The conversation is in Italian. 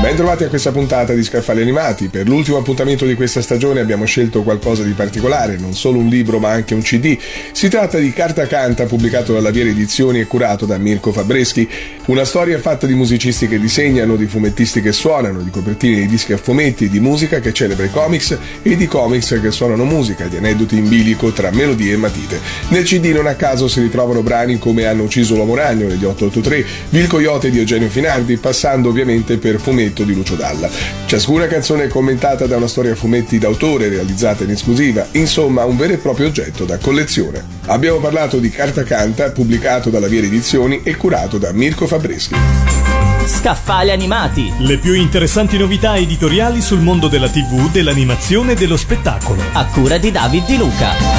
Ben trovati a questa puntata di Scaffali Animati. Per l'ultimo appuntamento di questa stagione abbiamo scelto qualcosa di particolare, non solo un libro ma anche un CD. Si tratta di Carta Canta, pubblicato dalla Viera Edizioni e curato da Mirko Fabreschi. Una storia fatta di musicisti che disegnano, di fumettisti che suonano, di copertine di dischi a fumetti, di musica che celebra i comics e di comics che suonano musica, di aneddoti in bilico tra melodie e matite. Nel CD non a caso si ritrovano brani come Hanno Ucciso l'Uomo Ragno degli 883, Vilcoyote di Eugenio Finardi, passando ovviamente per fumetti di Lucio Dalla. Ciascuna canzone è commentata da una storia a fumetti d'autore realizzata in esclusiva, insomma un vero e proprio oggetto da collezione. Abbiamo parlato di Carta Canta, pubblicato dalla Viera Edizioni e curato da Mirko Fabreschi. Scaffali Animati, le più interessanti novità editoriali sul mondo della TV, dell'animazione e dello spettacolo, a cura di David Di Luca.